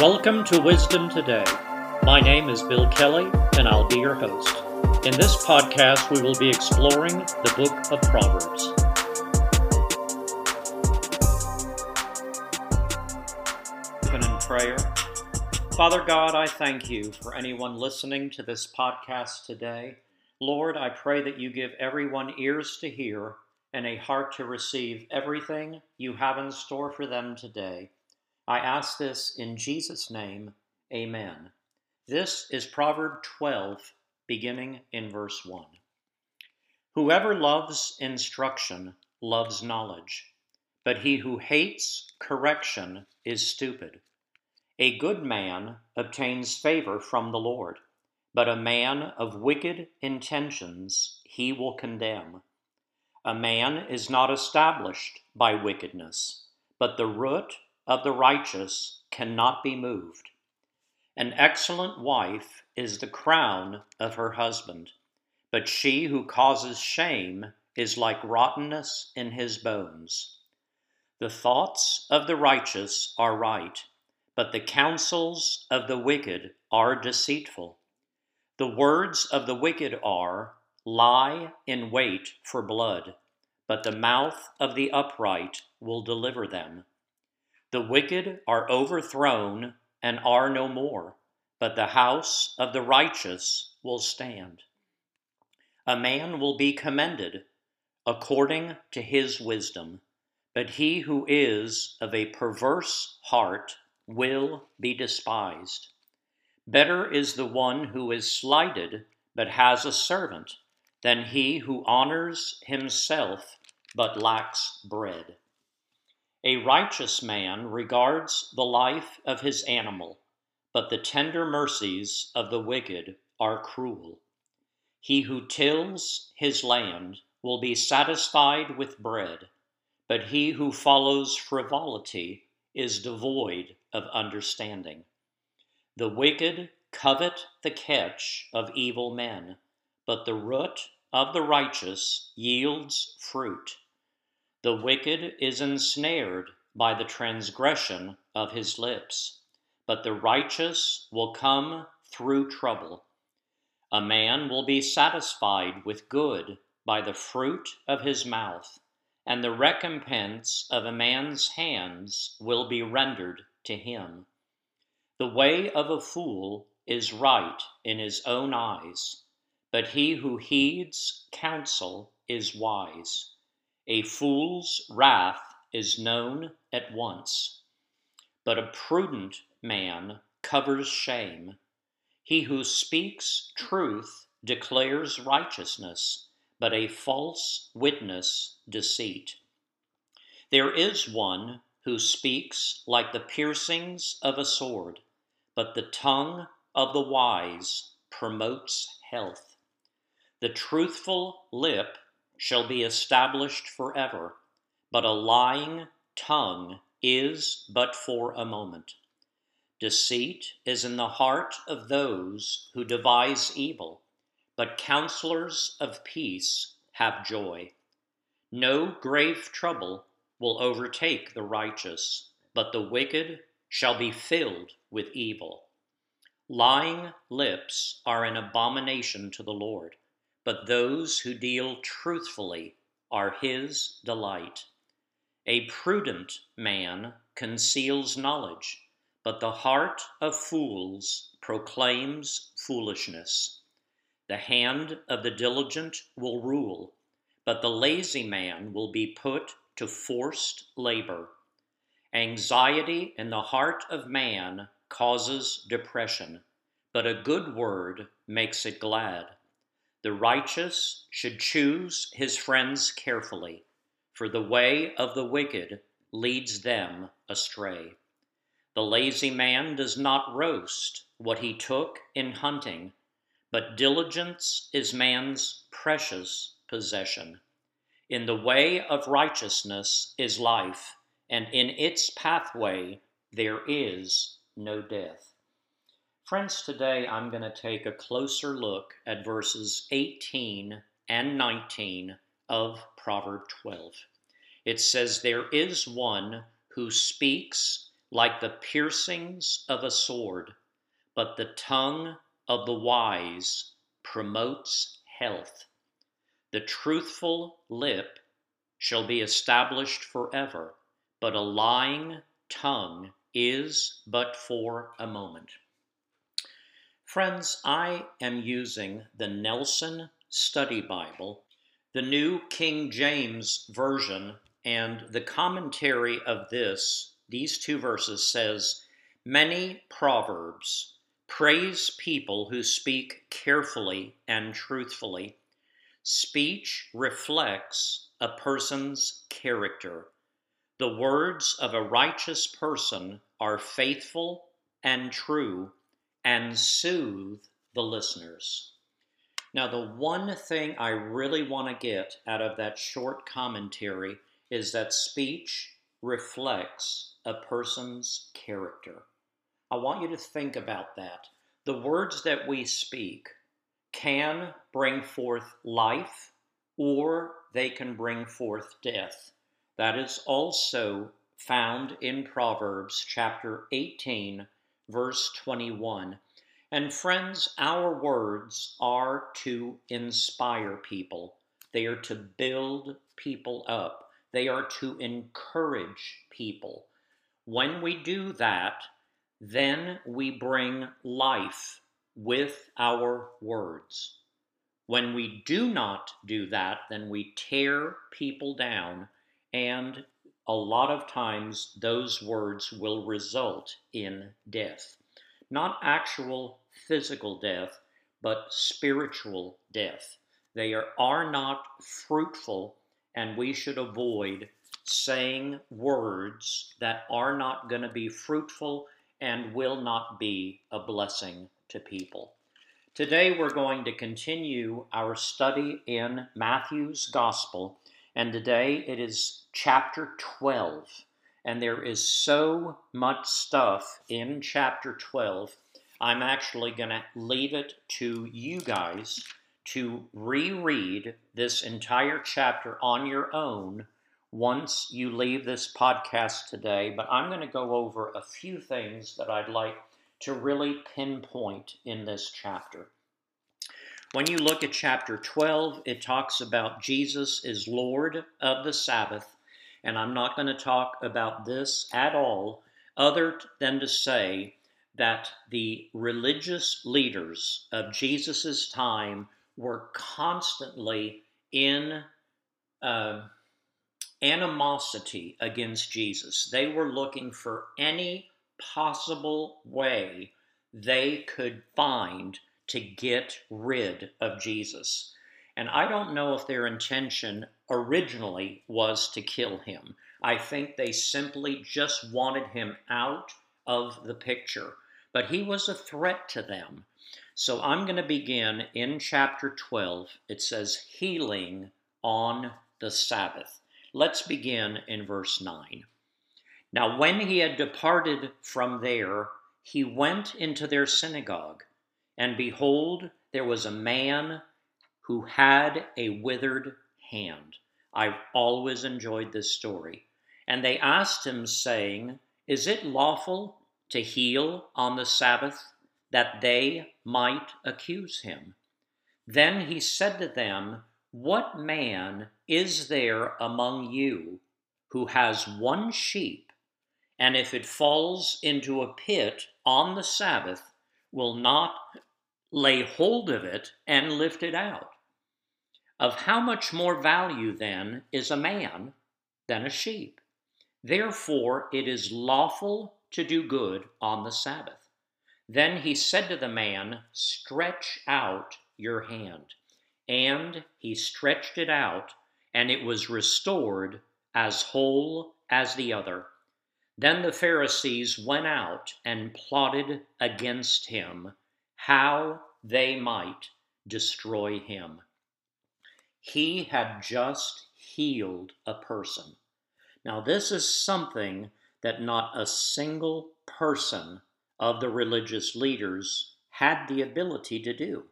Welcome to Wisdom Today. My name is Bill Kelly, and I'll be your host. In this podcast, we will be exploring the book of Proverbs. Open in prayer. Father God, I thank you for anyone listening to this podcast today. Lord, I pray that you give everyone ears to hear and a heart to receive everything you have in store for them today. I ask this in Jesus' name, amen. This is Proverb 12, beginning in verse 1. Whoever loves instruction loves knowledge, but he who hates correction is stupid. A good man obtains favor from the Lord, but a man of wicked intentions he will condemn. A man is not established by wickedness, but the root of the righteous cannot be moved. An excellent wife is the crown of her husband, but she who causes shame is like rottenness in his bones. The thoughts of the righteous are right, but the counsels of the wicked are deceitful. The words of the wicked are, lie in wait for blood, but the mouth of the upright will deliver them. The wicked are overthrown and are no more, but the house of the righteous will stand. A man will be commended according to his wisdom, but he who is of a perverse heart will be despised. Better is the one who is slighted but has a servant than he who honors himself but lacks bread. A righteous man regards the life of his animal, but the tender mercies of the wicked are cruel. He who tills his land will be satisfied with bread, but he who follows frivolity is devoid of understanding. The wicked covet the catch of evil men, but the root of the righteous yields fruit. The wicked is ensnared by the transgression of his lips, but the righteous will come through trouble. A man will be satisfied with good by the fruit of his mouth, and the recompense of a man's hands will be rendered to him. The way of a fool is right in his own eyes, but he who heeds counsel is wise. A fool's wrath is known at once, but a prudent man covers shame. He who speaks truth declares righteousness, but a false witness deceit. There is one who speaks like the piercings of a sword, but the tongue of the wise promotes health. The truthful lip shall be established forever, but a lying tongue is but for a moment. Deceit is in the heart of those who devise evil, but counselors of peace have joy. No grave trouble will overtake the righteous, but the wicked shall be filled with evil. Lying lips are an abomination to the Lord, but those who deal truthfully are his delight. A prudent man conceals knowledge, but the heart of fools proclaims foolishness. The hand of the diligent will rule, but the lazy man will be put to forced labor. Anxiety in the heart of man causes depression, but a good word makes it glad. The righteous should choose his friends carefully, for the way of the wicked leads them astray. The lazy man does not roast what he took in hunting, but diligence is man's precious possession. In the way of righteousness is life, and in its pathway there is no death. Friends, today I'm going to take a closer look at verses 18 and 19 of Proverb 12. It says, there is one who speaks like the piercings of a sword, but the tongue of the wise promotes health. The truthful lip shall be established forever, but a lying tongue is but for a moment. Friends, I am using the Nelson Study Bible, the New King James Version, and the commentary of these two verses says, "Many proverbs praise people who speak carefully and truthfully. Speech reflects a person's character. The words of a righteous person are faithful and true and soothe the listeners." Now, the one thing I really want to get out of that short commentary is that speech reflects a person's character. I want you to think about that. The words that we speak can bring forth life, or they can bring forth death. That is also found in Proverbs chapter 18, verse 21. And friends, our words are to inspire people. They are to build people up. They are to encourage people. When we do that, then we bring life with our words. When we do not do that, then we tear people down, and a lot of times those words will result in death. Not actual physical death, but spiritual death. They are not fruitful, and we should avoid saying words that are not going to be fruitful and will not be a blessing to people. Today we're going to continue our study in Matthew's Gospel, and today it is chapter 12, and there is so much stuff in chapter 12, I'm actually going to leave it to you guys to reread this entire chapter on your own once you leave this podcast today, but I'm going to go over a few things that I'd like to really pinpoint in this chapter. When you look at chapter 12, it talks about Jesus is Lord of the Sabbath, and I'm not going to talk about this at all other than to say that the religious leaders of Jesus's time were constantly in animosity against Jesus. They were looking for any possible way they could find to get rid of Jesus. And I don't know if their intention originally was to kill him. I think they simply just wanted him out of the picture. But he was a threat to them. So I'm going to begin in chapter 12. It says, "Healing on the Sabbath." Let's begin in verse 9. "Now when he had departed from there, he went into their synagogue, and behold, there was a man who had a withered hand." I've always enjoyed this story. "And they asked him, saying, 'Is it lawful to heal on the Sabbath?' that they might accuse him. Then he said to them, 'What man is there among you who has one sheep, and if it falls into a pit on the Sabbath, will not lay hold of it and lift it out? Of how much more value then is a man than a sheep? Therefore it is lawful to do good on the Sabbath.' Then he said to the man, 'Stretch out your hand.' And he stretched it out, and it was restored as whole as the other. Then the Pharisees went out and plotted against him, how they might destroy him." He had just healed a person. Now, this is something that not a single person of the religious leaders had the ability to do,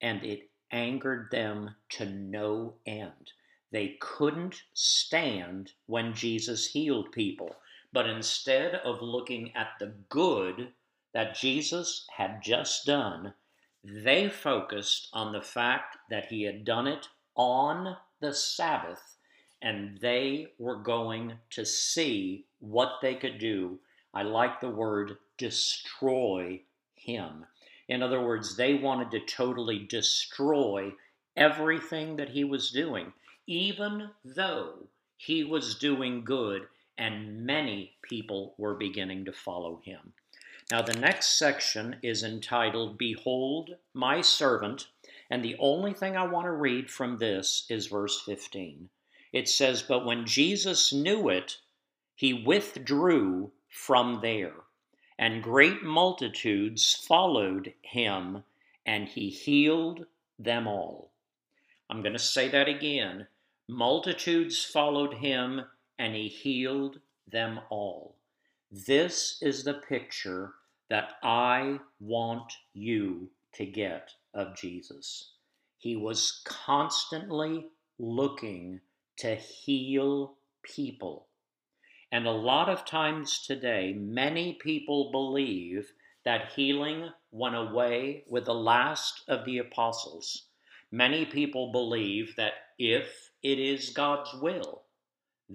and it angered them to no end. They couldn't stand when Jesus healed people, But instead of looking at the good that Jesus had just done, they focused on the fact that he had done it on the Sabbath, and they were going to see what they could do. I like the word destroy him. In other words, they wanted to totally destroy everything that he was doing, even though he was doing good and many people were beginning to follow him. Now, the next section is entitled, Behold My Servant, and the only thing I want to read from this is verse 15. It says, But when Jesus knew it, he withdrew from there, and great multitudes followed him, and he healed them all. I'm going to say that again. Multitudes followed him, and he healed them all. This is the picture that I want you to get of Jesus. He was constantly looking to heal people. And a lot of times today, many people believe that healing went away with the last of the apostles. Many people believe that if it is God's will,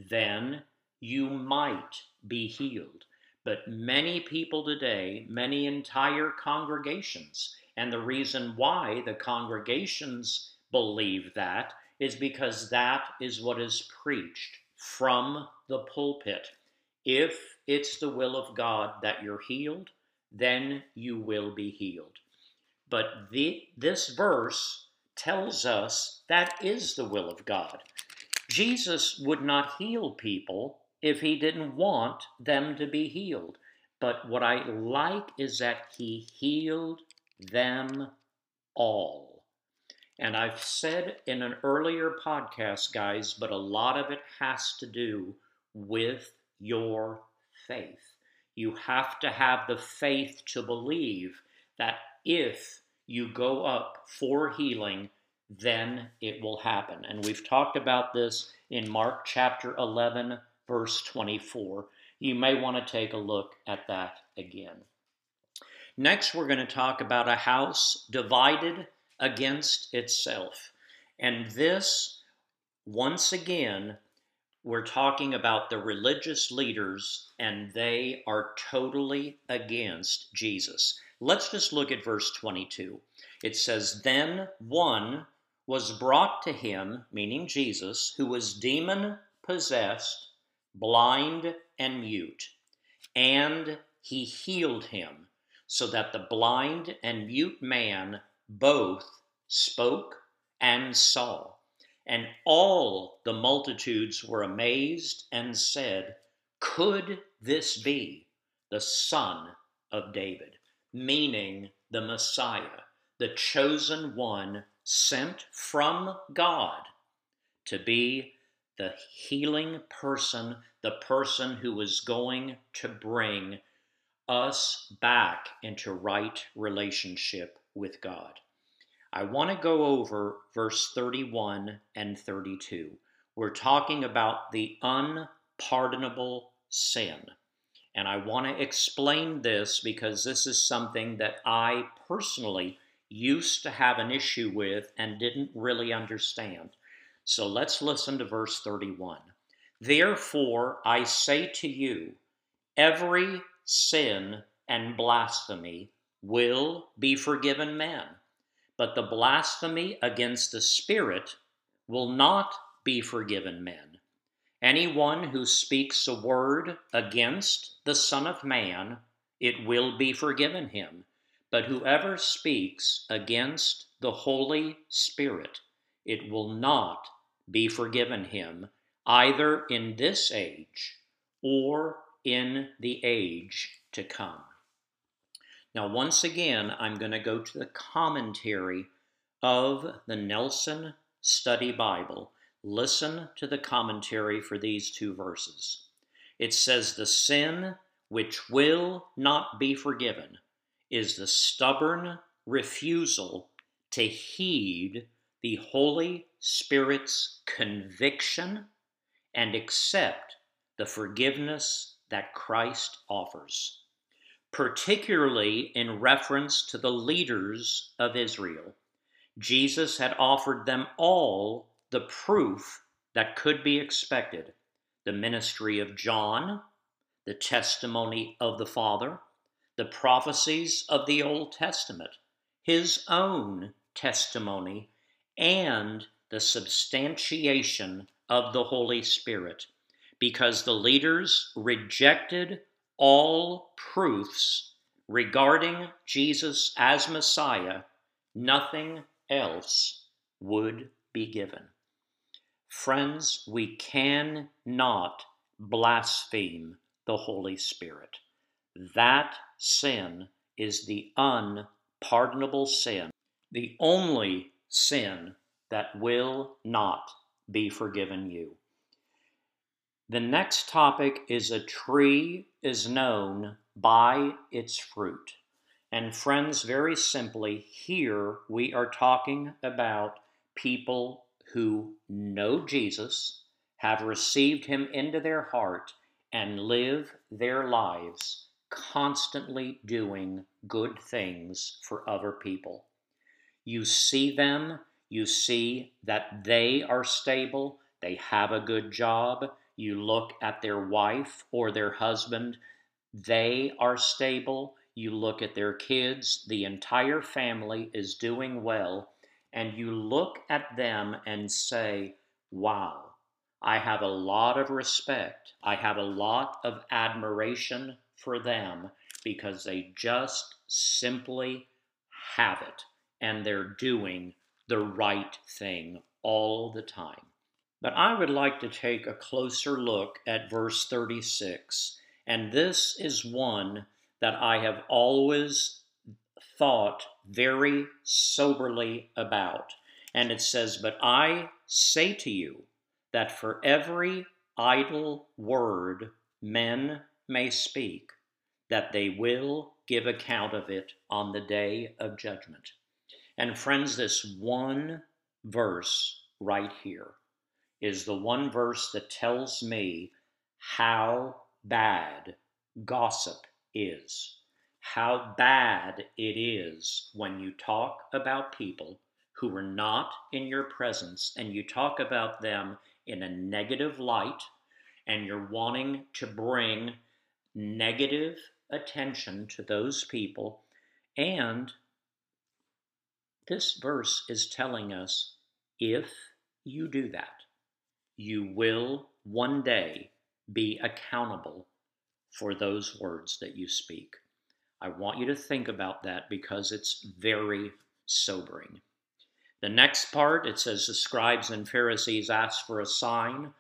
then you might be healed. But many people today, many entire congregations, and the reason why the congregations believe that is because that is what is preached from the pulpit. If it's the will of God that you're healed, then you will be healed. But this verse tells us that is the will of God. Jesus would not heal people if he didn't want them to be healed. But what I like is that he healed them all. And I've said in an earlier podcast, guys, but a lot of it has to do with your faith. You have to have the faith to believe that if you go up for healing, then it will happen. And we've talked about this in Mark chapter 11, verse 24. You may want to take a look at that again. Next, we're going to talk about a house divided against itself. And this, once again, we're talking about the religious leaders, and they are totally against Jesus. Let's just look at verse 22. It says, Then one was brought to him, meaning Jesus, who was demon-possessed, blind and mute, and he healed him, so that the blind and mute man both spoke and saw, and all the multitudes were amazed and said, Could this be the Son of David? Meaning the Messiah, the chosen one sent from God to be the healing person, the person who was going to bring us back into right relationship with God. I want to go over verse 31 and 32. We're talking about the unpardonable sin. And I want to explain this because this is something that I personally used to have an issue with and didn't really understand. So let's listen to verse 31. Therefore, I say to you, every sin and blasphemy will be forgiven men, but the blasphemy against the Spirit will not be forgiven men. Anyone who speaks a word against the Son of Man, it will be forgiven him. But whoever speaks against the Holy Spirit, it will not be forgiven him, either in this age or in the age to come. Now, once again, I'm going to go to the commentary of the Nelson Study Bible. Listen to the commentary for these two verses. It says, The sin which will not be forgiven is the stubborn refusal to heed the Holy Spirit's conviction and accept the forgiveness that Christ offers, particularly in reference to the leaders of Israel. Jesus had offered them all the proof that could be expected: the ministry of John, the testimony of the Father, the prophecies of the Old Testament, his own testimony, and the substantiation of the Holy Spirit, because the leaders rejected all proofs regarding Jesus as Messiah. Nothing else would be given. Friends, we cannot blaspheme the Holy Spirit. That sin is the unpardonable sin, the only sin that will not be forgiven you. The next topic is: a tree is known by its fruit. And friends, very simply, here we are talking about people who know Jesus, have received him into their heart, and live their lives constantly doing good things for other people. You see them, you see that they are stable, they have a good job, you look at their wife or their husband, they are stable. You look at their kids, the entire family is doing well, and you look at them and say, wow, I have a lot of respect. I have a lot of admiration for them because they just simply have it, and they're doing the right thing all the time. But I would like to take a closer look at verse 36, and this is one that I have always thought very soberly about. And it says, "But I say to you that for every idle word men may speak, that they will give account of it on the day of judgment." And friends, this one verse right here is the one verse that tells me how bad gossip is, how bad it is when you talk about people who are not in your presence and you talk about them in a negative light and you're wanting to bring negative attention to those people. And this verse is telling us if you do that, you will one day be accountable for those words that you speak. I want you to think about that because it's very sobering. The next part, it says, the scribes and Pharisees asked for a sign.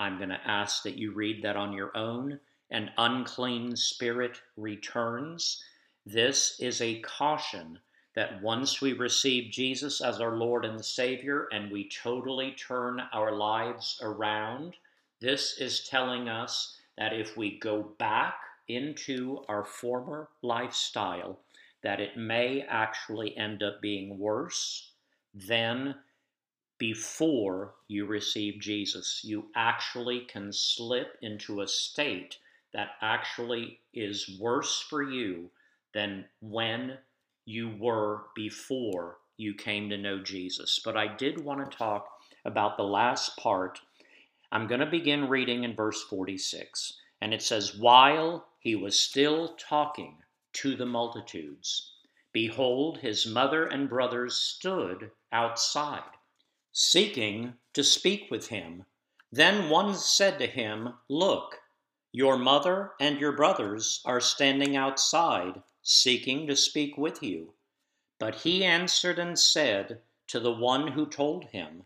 I'm going to ask that you read that on your own. An unclean spirit returns. This is a caution that once we receive Jesus as our Lord and Savior and we totally turn our lives around, this is telling us that if we go back into our former lifestyle, that it may actually end up being worse than before you received Jesus. You actually can slip into a state that actually is worse for you than when you were before you came to know Jesus. But I did want to talk about the last part. I'm going to begin reading in verse 46, and it says, "While he was still talking to the multitudes, behold, his mother and brothers stood outside, seeking to speak with him. Then one said to him, 'Look, your mother and your brothers are standing outside, seeking to speak with you.' But he answered and said to the one who told him,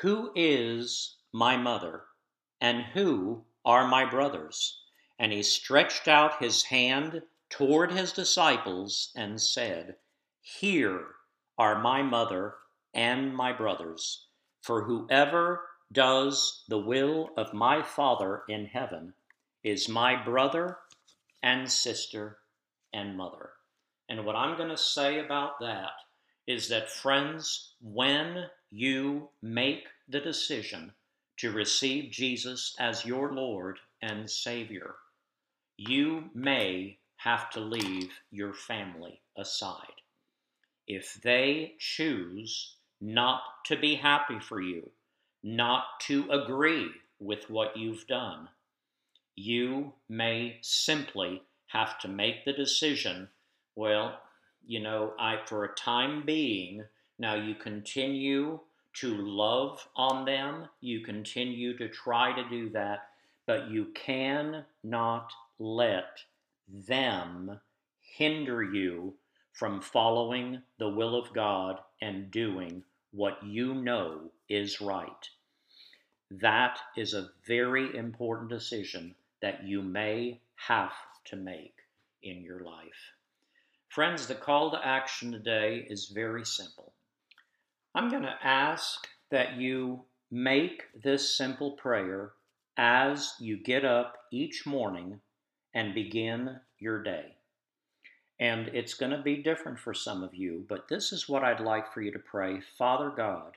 'Who is my mother, and who are my brothers?' And he stretched out his hand toward his disciples and said, 'Here are my mother and my brothers, for whoever does the will of my Father in heaven is my brother and sister and mother.'" And what I'm going to say about that is that, friends, when you make the decision to receive Jesus as your Lord and Savior, you may have to leave your family aside. If they choose not to be happy for you, not to agree with what you've done, you may simply have to make the decision, well, you know, for a time being, now you continue to love on them, you continue to try to do that, but you cannot let them hinder you from following the will of God and doing what you know is right. That is a very important decision that you may have to make in your life. Friends, the call to action today is very simple. I'm going to ask that you make this simple prayer as you get up each morning and begin your day. And it's going to be different for some of you, but this is what I'd like for you to pray. Father God,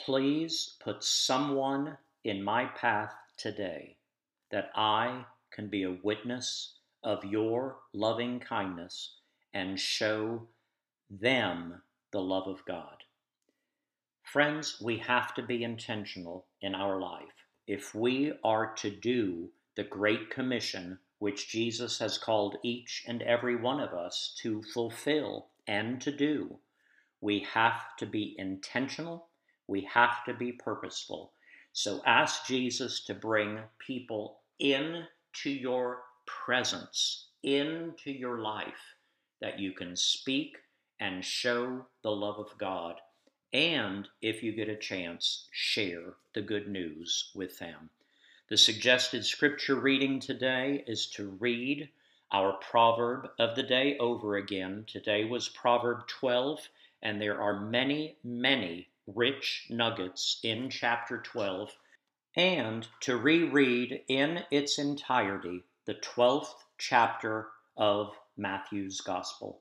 please put someone in my path today that I can be a witness of your loving kindness and show them the love of God. Friends, we have to be intentional in our life. If we are to do the Great Commission, which Jesus has called each and every one of us to fulfill and to do, we have to be intentional. We have to be purposeful. So ask Jesus to bring people into your presence, into your life, that you can speak and show the love of God. And if you get a chance, share the good news with them. The suggested scripture reading today is to read our proverb of the day over again. Today was Proverb 12, and there are many, many rich nuggets in chapter 12, and to reread in its entirety the 12th chapter of Matthew's Gospel.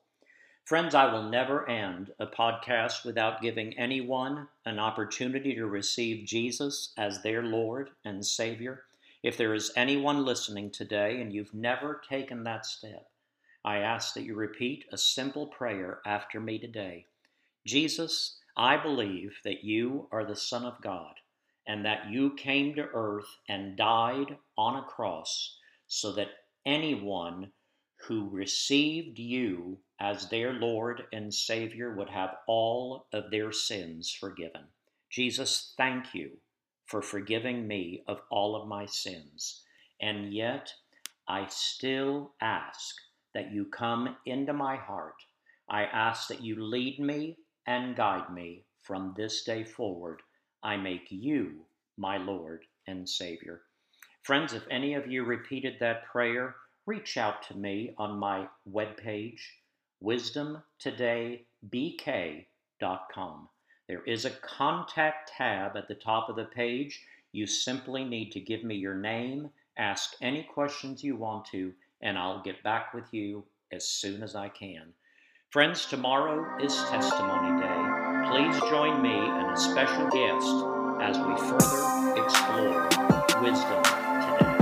Friends, I will never end a podcast without giving anyone an opportunity to receive Jesus as their Lord and Savior. If there is anyone listening today and you've never taken that step, I ask that you repeat a simple prayer after me today. Jesus, I believe that you are the Son of God and that you came to earth and died on a cross so that anyone who received you as their Lord and Savior would have all of their sins forgiven. Jesus, thank you for forgiving me of all of my sins. And yet, I still ask that you come into my heart. I ask that you lead me and guide me from this day forward. I make you my Lord and Savior. Friends, if any of you repeated that prayer, reach out to me on my webpage, wisdomtodaybk.com. There is a contact tab at the top of the page. You simply need to give me your name, ask any questions you want to, and I'll get back with you as soon as I can. Friends, tomorrow is Testimony Day. Please join me and a special guest as we further explore wisdom today.